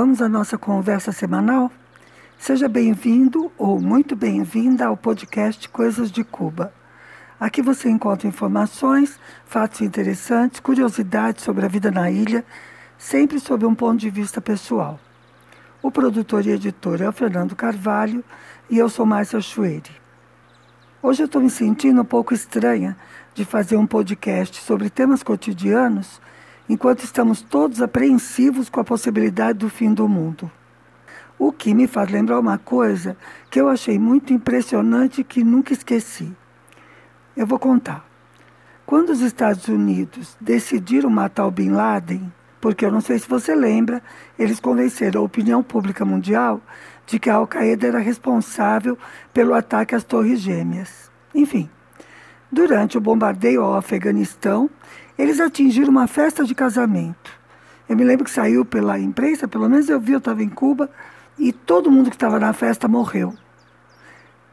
Vamos à nossa conversa semanal? Seja bem-vindo ou muito bem-vinda ao podcast Coisas de Cuba. Aqui você encontra informações, fatos interessantes, curiosidades sobre a vida na ilha, sempre sob um ponto de vista pessoal. O produtor e editor é o Fernando Carvalho e eu sou Márcia Schwery. Hoje eu estou me sentindo um pouco estranha de fazer um podcast sobre temas cotidianos enquanto estamos todos apreensivos com a possibilidade do fim do mundo. O que me faz lembrar uma coisa que eu achei muito impressionante e que nunca esqueci. Eu vou contar. Quando os Estados Unidos decidiram matar o Bin Laden, porque eu não sei se você lembra, eles convenceram a opinião pública mundial de que a Al-Qaeda era responsável pelo ataque às Torres Gêmeas. Enfim, durante o bombardeio ao Afeganistão, eles atingiram uma festa de casamento. Eu me lembro que saiu pela imprensa, pelo menos eu vi, eu estava em Cuba, e todo mundo que estava na festa morreu.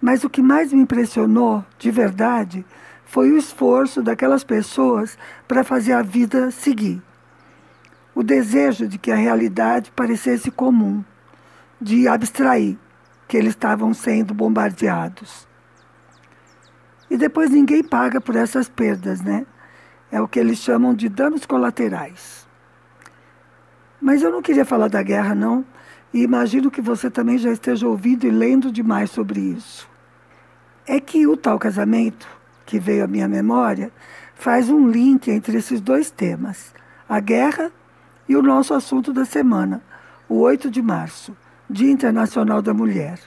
Mas o que mais me impressionou, de verdade, foi o esforço daquelas pessoas para fazer a vida seguir. O desejo de que a realidade parecesse comum, de abstrair que eles estavam sendo bombardeados. E depois ninguém paga por essas perdas, né? É o que eles chamam de danos colaterais. Mas eu não queria falar da guerra, não, e imagino que você também já esteja ouvindo e lendo demais sobre isso. É que o tal casamento, que veio à minha memória, faz um link entre esses dois temas, a guerra e o nosso assunto da semana, o 8 de março, Dia Internacional da Mulher.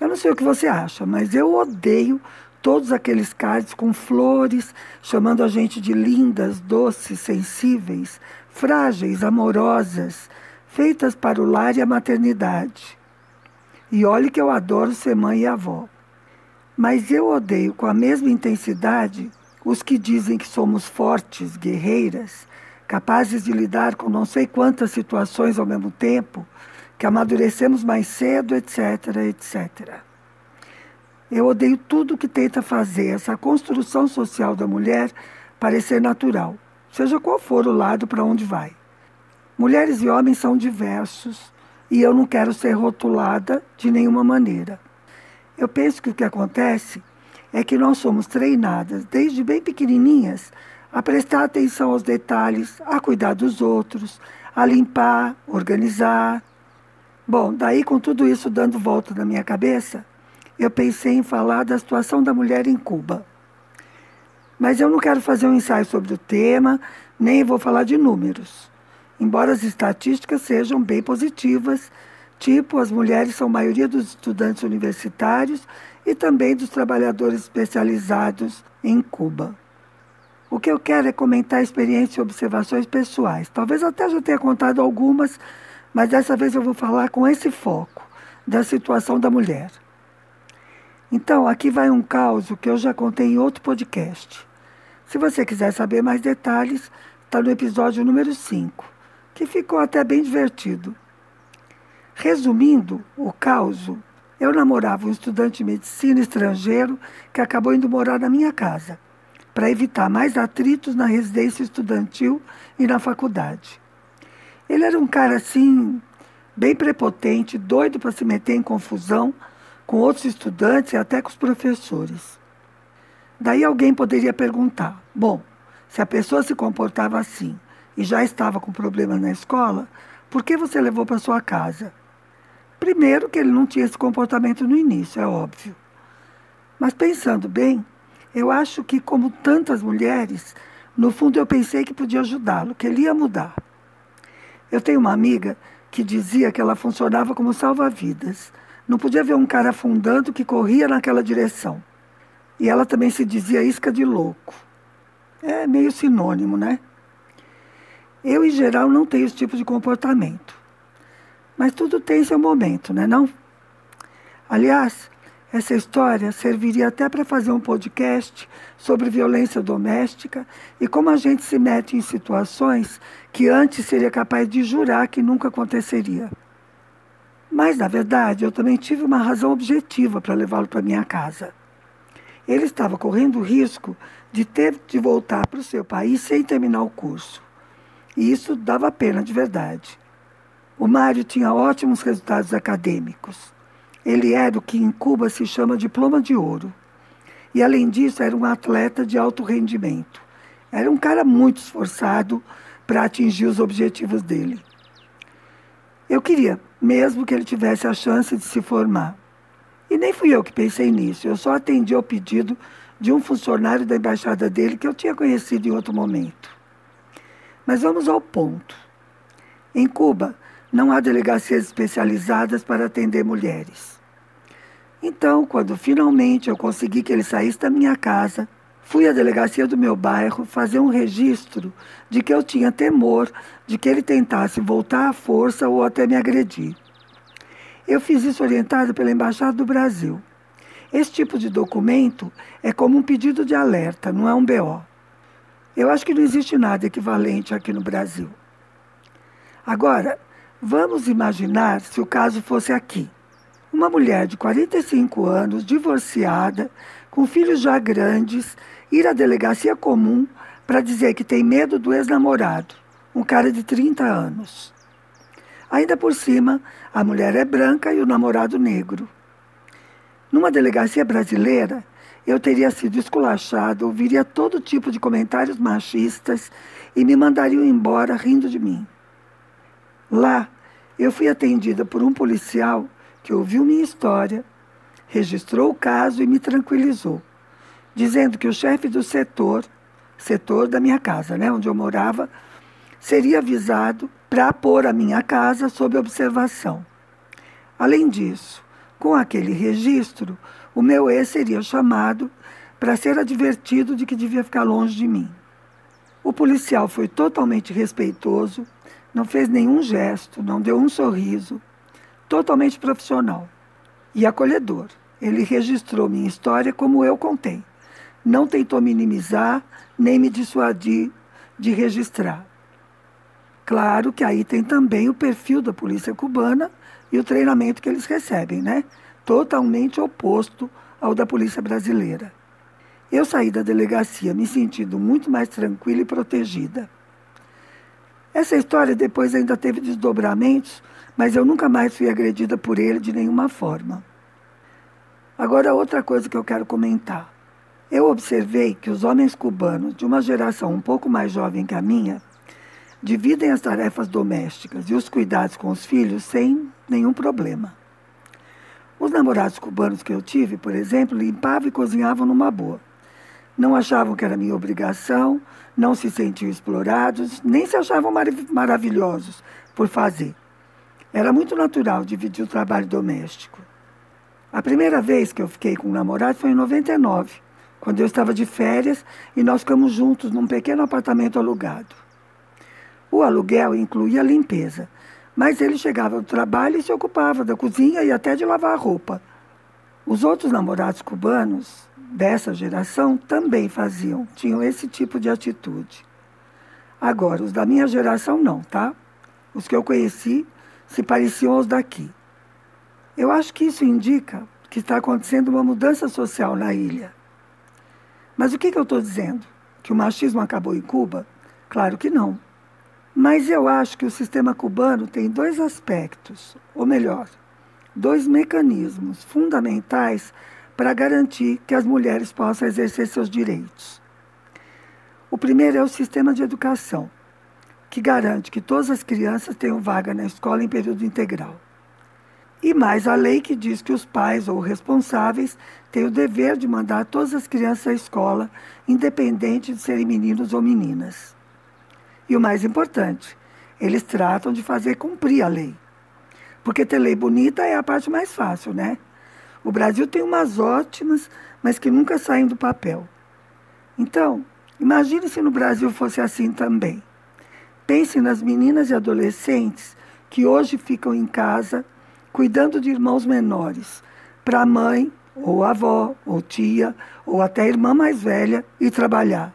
Eu não sei o que você acha, mas eu odeio todos aqueles cards com flores, chamando a gente de lindas, doces, sensíveis, frágeis, amorosas, feitas para o lar e a maternidade. E olhe que eu adoro ser mãe e avó. Mas eu odeio com a mesma intensidade os que dizem que somos fortes, guerreiras, capazes de lidar com não sei quantas situações ao mesmo tempo, que amadurecemos mais cedo, etc., etc. Eu odeio tudo que tenta fazer essa construção social da mulher parecer natural, seja qual for o lado para onde vai. Mulheres e homens são diversos e eu não quero ser rotulada de nenhuma maneira. Eu penso que o que acontece é que nós somos treinadas, desde bem pequenininhas, a prestar atenção aos detalhes, a cuidar dos outros, a limpar, organizar. Bom, daí com tudo isso dando volta na minha cabeça, eu pensei em falar da situação da mulher em Cuba. Mas eu não quero fazer um ensaio sobre o tema, nem vou falar de números. Embora as estatísticas sejam bem positivas, tipo, as mulheres são a maioria dos estudantes universitários e também dos trabalhadores especializados em Cuba. O que eu quero é comentar experiências e observações pessoais. Talvez até já tenha contado algumas, mas dessa vez eu vou falar com esse foco, da situação da mulher. Então, aqui vai um caos que eu já contei em outro podcast. Se você quiser saber mais detalhes, está no episódio número 5, que ficou até bem divertido. Resumindo o caos, eu namorava um estudante de medicina estrangeiro que acabou indo morar na minha casa, para evitar mais atritos na residência estudantil e na faculdade. Ele era um cara assim, bem prepotente, doido para se meter em confusão com outros estudantes e até com os professores. Daí alguém poderia perguntar, bom, se a pessoa se comportava assim e já estava com problemas na escola, por que você levou para sua casa? Primeiro que ele não tinha esse comportamento no início, é óbvio. Mas pensando bem, eu acho que, como tantas mulheres, no fundo eu pensei que podia ajudá-lo, que ele ia mudar. Eu tenho uma amiga que dizia que ela funcionava como salva-vidas. Não podia ver um cara afundando que corria naquela direção. E ela também se dizia isca de louco. É meio sinônimo, né? Eu, em geral, não tenho esse tipo de comportamento. Mas tudo tem seu momento, né não? Aliás, essa história serviria até para fazer um podcast sobre violência doméstica e como a gente se mete em situações que antes seria capaz de jurar que nunca aconteceria. Mas, na verdade, eu também tive uma razão objetiva para levá-lo para minha casa. Ele estava correndo o risco de ter de voltar para o seu país sem terminar o curso. E isso dava pena de verdade. O Mário tinha ótimos resultados acadêmicos. Ele era o que em Cuba se chama diploma de ouro. E, além disso, era um atleta de alto rendimento. Era um cara muito esforçado para atingir os objetivos dele. Eu queria mesmo que ele tivesse a chance de se formar. E nem fui eu que pensei nisso. Eu só atendi ao pedido de um funcionário da embaixada dele que eu tinha conhecido em outro momento. Mas vamos ao ponto. Em Cuba, não há delegacias especializadas para atender mulheres. Então, quando finalmente eu consegui que ele saísse da minha casa, fui à delegacia do meu bairro fazer um registro de que eu tinha temor de que ele tentasse voltar à força ou até me agredir. Eu fiz isso orientado pela Embaixada do Brasil. Esse tipo de documento é como um pedido de alerta, não é um BO. Eu acho que não existe nada equivalente aqui no Brasil. Agora, vamos imaginar se o caso fosse aqui. Uma mulher de 45 anos, divorciada, com filhos já grandes, ir à delegacia comum para dizer que tem medo do ex-namorado, um cara de 30 anos. Ainda por cima, a mulher é branca e o namorado negro. Numa delegacia brasileira, eu teria sido esculachado, ouviria todo tipo de comentários machistas e me mandariam embora rindo de mim. Lá, eu fui atendida por um policial que ouviu minha história, registrou o caso e me tranquilizou, dizendo que o chefe do setor da minha casa, onde eu morava, seria avisado para pôr a minha casa sob observação. Além disso, com aquele registro, o meu ex seria chamado para ser advertido de que devia ficar longe de mim. O policial foi totalmente respeitoso, não fez nenhum gesto, não deu um sorriso, totalmente profissional e acolhedor. Ele registrou minha história como eu contei. Não tentou minimizar, nem me dissuadir de registrar. Claro que aí tem também o perfil da polícia cubana e o treinamento que eles recebem, Totalmente oposto ao da polícia brasileira. Eu saí da delegacia me sentindo muito mais tranquila e protegida. Essa história depois ainda teve desdobramentos, mas eu nunca mais fui agredida por ele de nenhuma forma. Agora, outra coisa que eu quero comentar. Eu observei que os homens cubanos, de uma geração um pouco mais jovem que a minha, dividem as tarefas domésticas e os cuidados com os filhos sem nenhum problema. Os namorados cubanos que eu tive, por exemplo, limpavam e cozinhavam numa boa. Não achavam que era minha obrigação, não se sentiam explorados, nem se achavam maravilhosos por fazer. Era muito natural dividir o trabalho doméstico. A primeira vez que eu fiquei com um namorado foi em 1999, quando eu estava de férias e nós ficamos juntos num pequeno apartamento alugado. O aluguel incluía limpeza, mas ele chegava do trabalho e se ocupava da cozinha e até de lavar a roupa. Os outros namorados cubanos dessa geração também faziam, tinham esse tipo de atitude. Agora, os da minha geração não, Os que eu conheci se pareciam aos daqui. Eu acho que isso indica que está acontecendo uma mudança social na ilha. Mas o que eu estou dizendo? Que o machismo acabou em Cuba? Claro que não. Mas eu acho que o sistema cubano tem dois aspectos, ou melhor, dois mecanismos fundamentais para garantir que as mulheres possam exercer seus direitos. O primeiro é o sistema de educação, que garante que todas as crianças tenham vaga na escola em período integral. E mais a lei que diz que os pais ou responsáveis têm o dever de mandar todas as crianças à escola, independente de serem meninos ou meninas. E o mais importante, eles tratam de fazer cumprir a lei. Porque ter lei bonita é a parte mais fácil, O Brasil tem umas ótimas, mas que nunca saem do papel. Então, imagine se no Brasil fosse assim também. Pense nas meninas e adolescentes que hoje ficam em casa cuidando de irmãos menores, para a mãe, ou avó, ou tia, ou até a irmã mais velha, e trabalhar.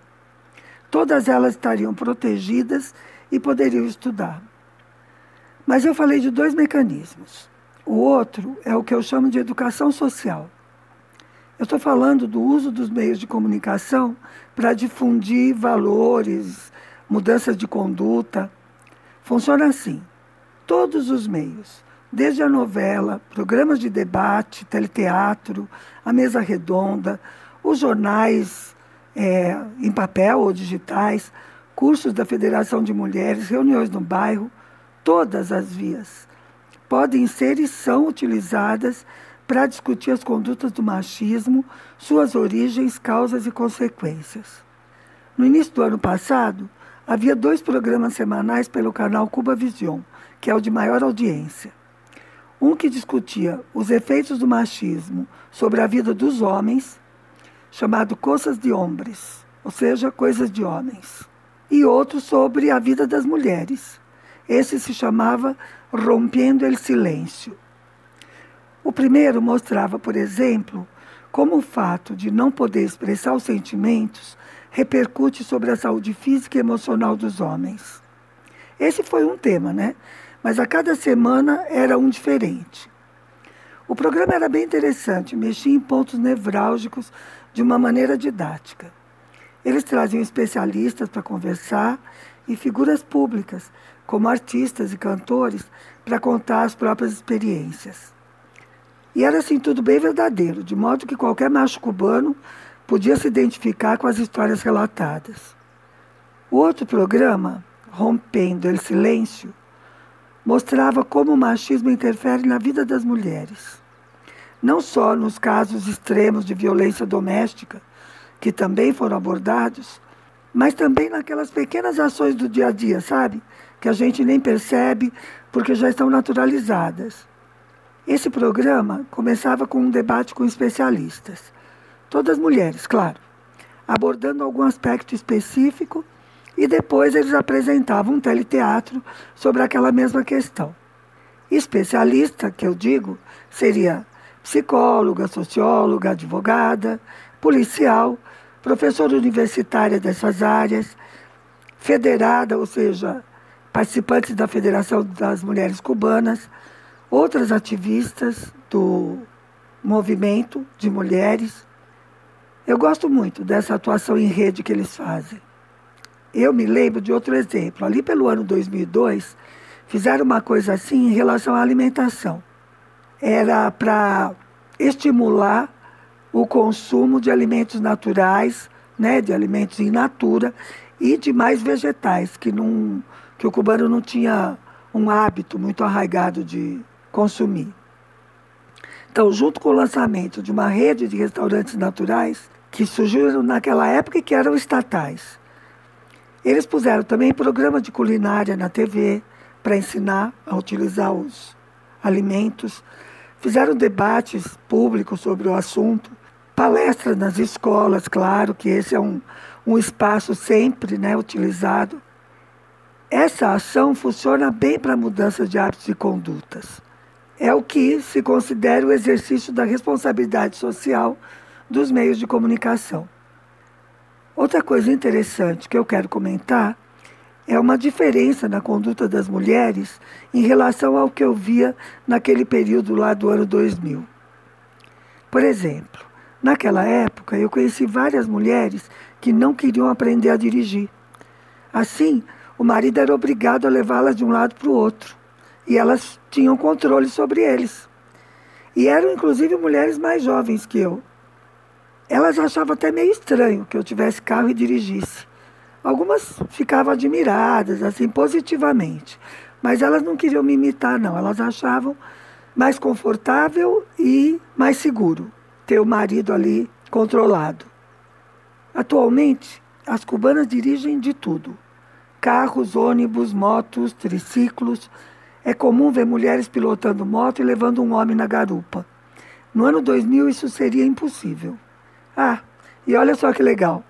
Todas elas estariam protegidas e poderiam estudar. Mas eu falei de dois mecanismos. O outro é o que eu chamo de educação social. Eu estou falando do uso dos meios de comunicação para difundir valores, mudanças de conduta. Funciona assim. todos os meios, desde a novela, programas de debate, teleteatro, a mesa redonda, os jornais em papel ou digitais, cursos da Federação de Mulheres, reuniões no bairro, todas as vias podem ser e são utilizadas para discutir as condutas do machismo, suas origens, causas e consequências. No início do ano passado, havia 2 programas semanais pelo canal Cubavisión, que é o de maior audiência. Um que discutia os efeitos do machismo sobre a vida dos homens, chamado Cosas de Hombres, ou seja, coisas de homens. E outro sobre a vida das mulheres. Esse se chamava Rompiendo el Silencio. O primeiro mostrava, por exemplo, como o fato de não poder expressar os sentimentos repercute sobre a saúde física e emocional dos homens. Esse foi um tema, né? Mas a cada semana era um diferente. O programa era bem interessante, mexia em pontos nevrálgicos de uma maneira didática. Eles traziam especialistas para conversar e figuras públicas, como artistas e cantores, para contar as próprias experiências. E era assim tudo bem verdadeiro, de modo que qualquer macho cubano podia se identificar com as histórias relatadas. O outro programa, Rompendo el Silêncio, mostrava como o machismo interfere na vida das mulheres. Não só nos casos extremos de violência doméstica, que também foram abordados, mas também naquelas pequenas ações do dia a dia, sabe? Que a gente nem percebe porque já estão naturalizadas. Esse programa começava com um debate com especialistas, todas mulheres, claro, abordando algum aspecto específico, e depois eles apresentavam um teleteatro sobre aquela mesma questão. Especialista, que eu digo, seria psicóloga, socióloga, advogada, policial, professora universitária dessas áreas, federada, ou seja, participantes da Federação das Mulheres Cubanas, outras ativistas do movimento de mulheres. Eu gosto muito dessa atuação em rede que eles fazem. Eu me lembro de outro exemplo. Ali pelo ano 2002, fizeram uma coisa assim em relação à alimentação. Era para estimular o consumo de alimentos naturais, né, de alimentos in natura e de mais vegetais, que o cubano não tinha um hábito muito arraigado de consumir. Então, junto com o lançamento de uma rede de restaurantes naturais, que surgiram naquela época e que eram estatais, eles puseram também programa de culinária na TV para ensinar a utilizar os alimentos, fizeram debates públicos sobre o assunto, palestras nas escolas, claro que esse é um espaço sempre, né, utilizado. Essa ação funciona bem para a mudança de hábitos e condutas. É o que se considera o exercício da responsabilidade social dos meios de comunicação. Outra coisa interessante que eu quero comentar é uma diferença na conduta das mulheres em relação ao que eu via naquele período lá do ano 2000. Por exemplo, naquela época eu conheci várias mulheres que não queriam aprender a dirigir. Assim, o marido era obrigado a levá-las de um lado para o outro e elas tinham controle sobre eles. E eram inclusive mulheres mais jovens que eu. Elas achavam até meio estranho que eu tivesse carro e dirigisse. Algumas ficavam admiradas, assim, positivamente. Mas elas não queriam me imitar, não. Elas achavam mais confortável e mais seguro ter o marido ali controlado. Atualmente, as cubanas dirigem de tudo. Carros, ônibus, motos, triciclos. É comum ver mulheres pilotando moto e levando um homem na garupa. No ano 2000, isso seria impossível. Ah, e olha só que legal,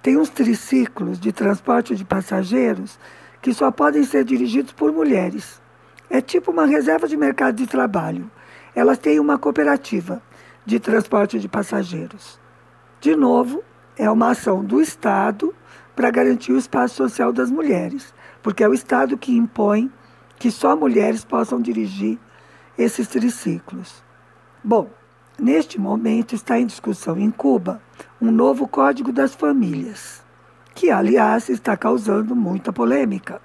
tem uns triciclos de transporte de passageiros que só podem ser dirigidos por mulheres. É tipo uma reserva de mercado de trabalho. Elas têm uma cooperativa de transporte de passageiros. De novo, é uma ação do Estado para garantir o espaço social das mulheres, porque é o Estado que impõe que só mulheres possam dirigir esses triciclos. Bom, neste momento está em discussão em Cuba um novo Código das Famílias, que, aliás, está causando muita polêmica.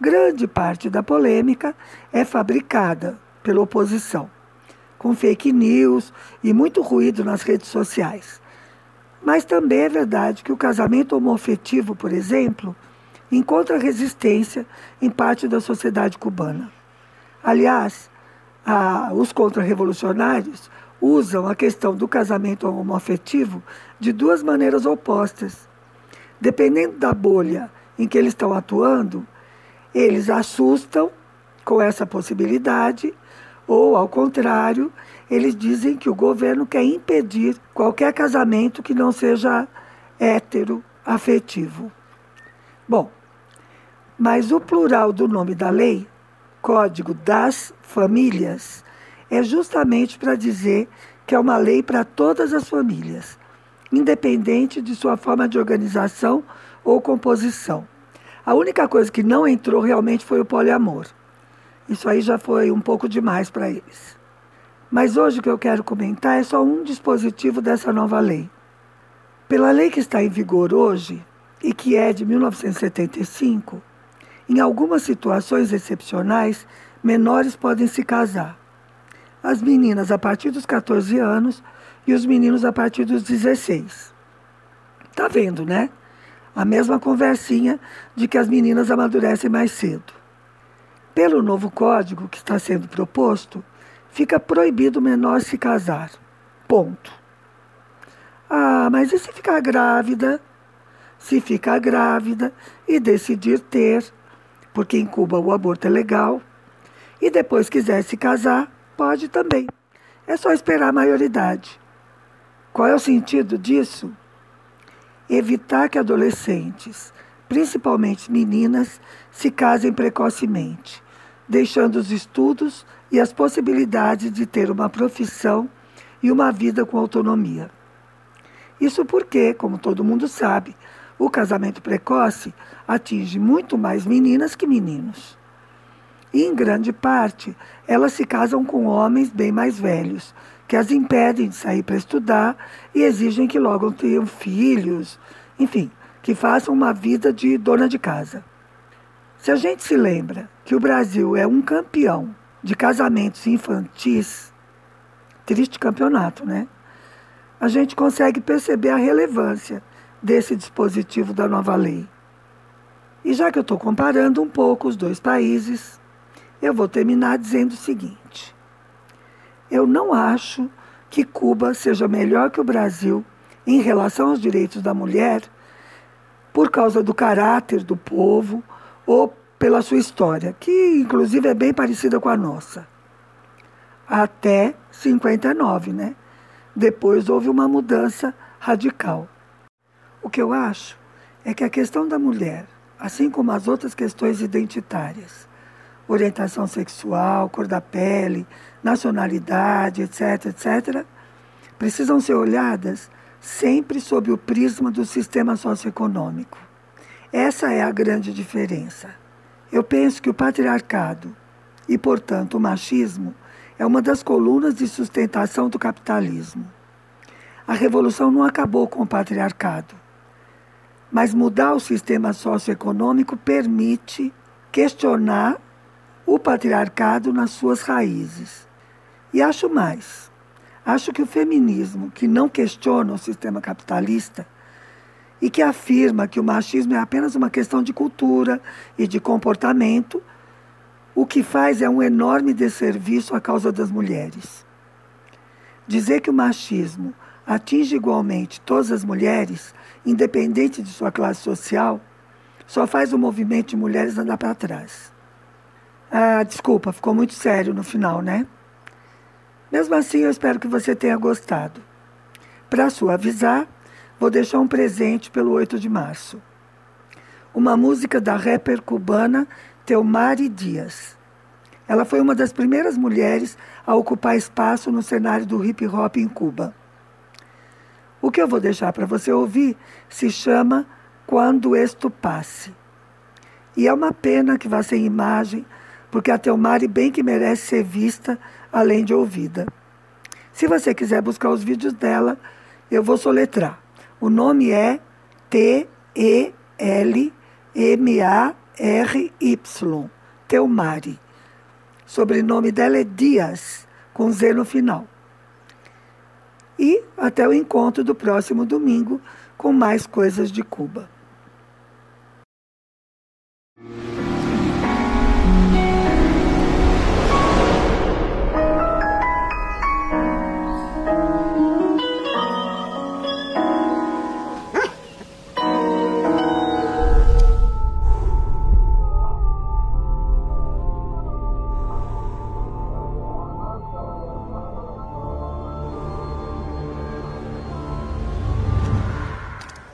Grande parte da polêmica é fabricada pela oposição, com fake news e muito ruído nas redes sociais. Mas também é verdade que o casamento homoafetivo, por exemplo, encontra resistência em parte da sociedade cubana. Aliás, os contra-revolucionários usam a questão do casamento homoafetivo de duas maneiras opostas. Dependendo da bolha em que eles estão atuando, eles assustam com essa possibilidade ou, ao contrário, eles dizem que o governo quer impedir qualquer casamento que não seja heteroafetivo. Bom, mas o plural do nome da lei, Código das Famílias, é justamente para dizer que é uma lei para todas as famílias, independente de sua forma de organização ou composição. A única coisa que não entrou realmente foi o poliamor. Isso aí já foi um pouco demais para eles. Mas hoje o que eu quero comentar é só um dispositivo dessa nova lei. Pela lei que está em vigor hoje, e que é de 1975, em algumas situações excepcionais, menores podem se casar. As meninas a partir dos 14 anos e os meninos a partir dos 16. Tá vendo, né? A mesma conversinha de que as meninas amadurecem mais cedo. Pelo novo código que está sendo proposto, fica proibido o menor se casar. Ponto. Ah, mas e se ficar grávida? Se ficar grávida e decidir ter, porque em Cuba o aborto é legal, e depois quiser se casar, pode também. É só esperar a maioridade. Qual é o sentido disso? Evitar que adolescentes, principalmente meninas, se casem precocemente, deixando os estudos e as possibilidades de ter uma profissão e uma vida com autonomia. Isso porque, como todo mundo sabe, o casamento precoce atinge muito mais meninas que meninos. E, em grande parte, elas se casam com homens bem mais velhos, que as impedem de sair para estudar e exigem que logo tenham filhos, enfim, que façam uma vida de dona de casa. Se a gente se lembra que o Brasil é um campeão de casamentos infantis, triste campeonato, né? A gente consegue perceber a relevância desse dispositivo da nova lei. E já que eu estou comparando um pouco os dois países, eu vou terminar dizendo o seguinte. Eu não acho que Cuba seja melhor que o Brasil em relação aos direitos da mulher por causa do caráter do povo ou pela sua história, que inclusive é bem parecida com a nossa. Até 59, né? Depois houve uma mudança radical. O que eu acho é que a questão da mulher, assim como as outras questões identitárias, orientação sexual, cor da pele, nacionalidade, etc., etc., precisam ser olhadas sempre sob o prisma do sistema socioeconômico. Essa é a grande diferença. Eu penso que o patriarcado e, portanto, o machismo é uma das colunas de sustentação do capitalismo. A revolução não acabou com o patriarcado. Mas mudar o sistema socioeconômico permite questionar o patriarcado nas suas raízes. E acho mais. Acho que o feminismo, que não questiona o sistema capitalista e que afirma que o machismo é apenas uma questão de cultura e de comportamento, o que faz é um enorme desserviço à causa das mulheres. Dizer que o machismo atinge igualmente todas as mulheres, independente de sua classe social, só faz o movimento de mulheres andar para trás. Ah, desculpa, ficou muito sério no final, né? Mesmo assim, eu espero que você tenha gostado. Para suavizar, vou deixar um presente pelo 8 de março. Uma música da rapper cubana Telmary Díaz. Ela foi uma das primeiras mulheres a ocupar espaço no cenário do hip-hop em Cuba. O que eu vou deixar para você ouvir se chama Quando Esto Passe. E é uma pena que vá sem imagem, porque a Telmary bem que merece ser vista, além de ouvida. Se você quiser buscar os vídeos dela, eu vou soletrar. O nome é Telmary R.Y., Telmary. Sobrenome dela é Díaz, com Z no final. E até o encontro do próximo domingo com mais coisas de Cuba.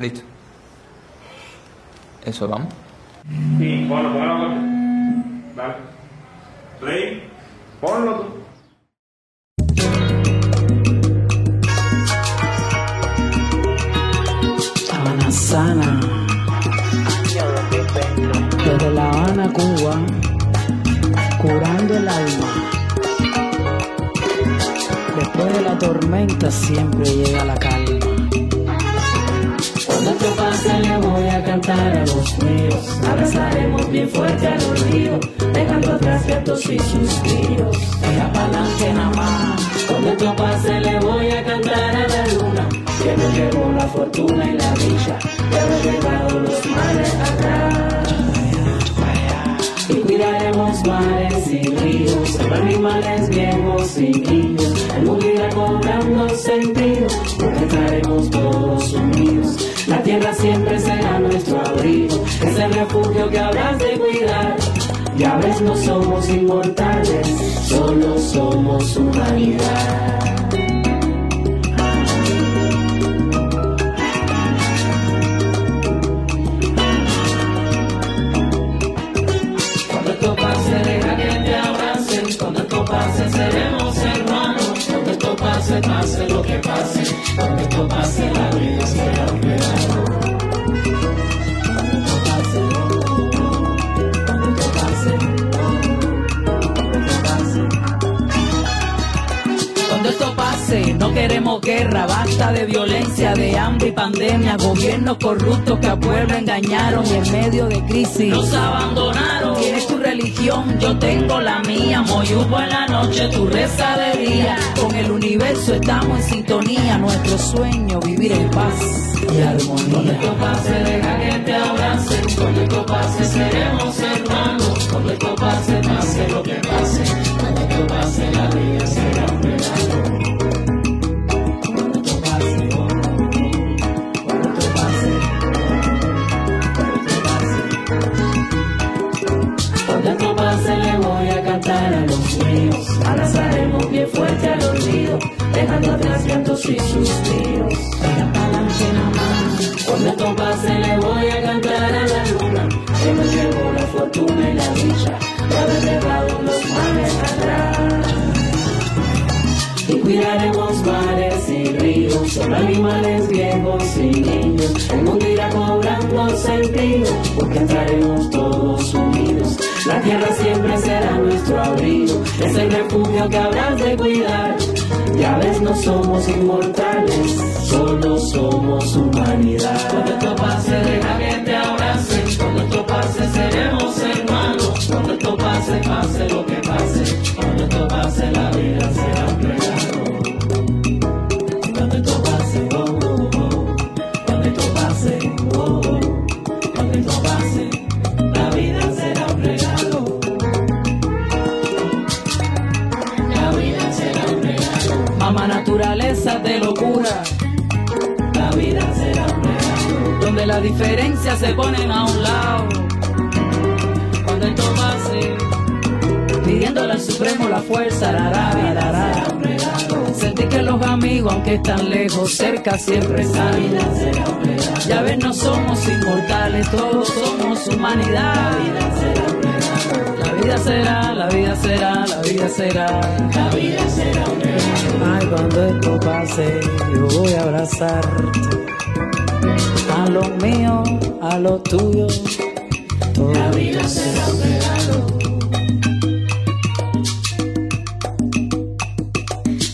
Listo. Eso, vamos. Sí, ponlo. Dale. Play. Ponlo. Habana sana. Desde La Habana, Cuba. Curando el alma. Después de la tormenta siempre llega la calma. Cuando esto pase le voy a cantar a los míos. Abrazaremos bien fuerte a los ríos, dejando atrás retos y suspiros. Era palanque nada más. Cuando esto pase le voy a cantar a la luna, que me llevó la fortuna y la dicha, que habrá llevado los mares atrás. Y cuidaremos mares y ríos, animales viejos y niños. El mundo irá cobrando sentido, porque estaremos todos unidos. La tierra siempre será nuestro abrigo, es el refugio que habrás de cuidar. Ya ves, no somos inmortales, solo somos humanidad. Cuando esto pase, deja que te abracen. Cuando esto pase, seremos hermanos. Cuando esto pase, pase lo que pase. Cuando esto pase, la vida será un regalo. Cuando esto pase, no queremos guerra, basta de violencia, de hambre y pandemia, gobiernos corruptos que a pueblo engañaron y en medio de crisis nos abandonaron. Tienes tu religión, yo tengo la mía, moyubo en la noche, tu reza de día, con el universo estamos en sintonía, nuestro sueño vivir en paz y armonía. Cuando esto pase, deja que te abracen, cuando esto pase seremos hermanos, cuando esto pase, pase lo que pase, cuando esto pase la vida será un regalo. Abrazaremos bien fuerte a los ríos, dejando atrás cantos y suspiros. La palanca en la mano. Cuando esto pase le voy a cantar a la luna, que me llevó la fortuna y la dicha, de haber dejado los males atrás. Y cuidaremos mares y ríos, son animales viejos y niños. El mundo irá cobrando sentido, porque estaremos todos unidos. La tierra siempre será nuestro abrigo, es el refugio que habrás de cuidar. Ya ves, no somos inmortales, solo somos humanidad. Cuando esto pase, deja que te abracen. Cuando esto pase, seremos hermanos. Cuando esto pase, pase lo que pase. Cuando esto pase, la vida será un regalo. Cuando esto pase, oh, oh, oh. Cuando esto pase, oh, oh. Cuando esto pase, la vida será un regalo. Mamá naturaleza de locura, la vida será un regalo, donde las diferencias se ponen a un lado. Cuando esto pase, pidiéndole al Supremo la fuerza, la vida será un regalo. Sentir que los amigos, aunque están lejos, cerca siempre están. La vida será un regalo. Ya ves, no somos inmortales, todos somos humanidad. La vida será un regalo. La vida será. La vida será un regalo. Ay, cuando esto pase, yo voy a abrazarte. A lo mío, a lo tuyo. La vida será un regalo.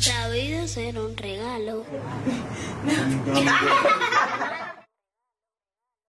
La vida será un regalo.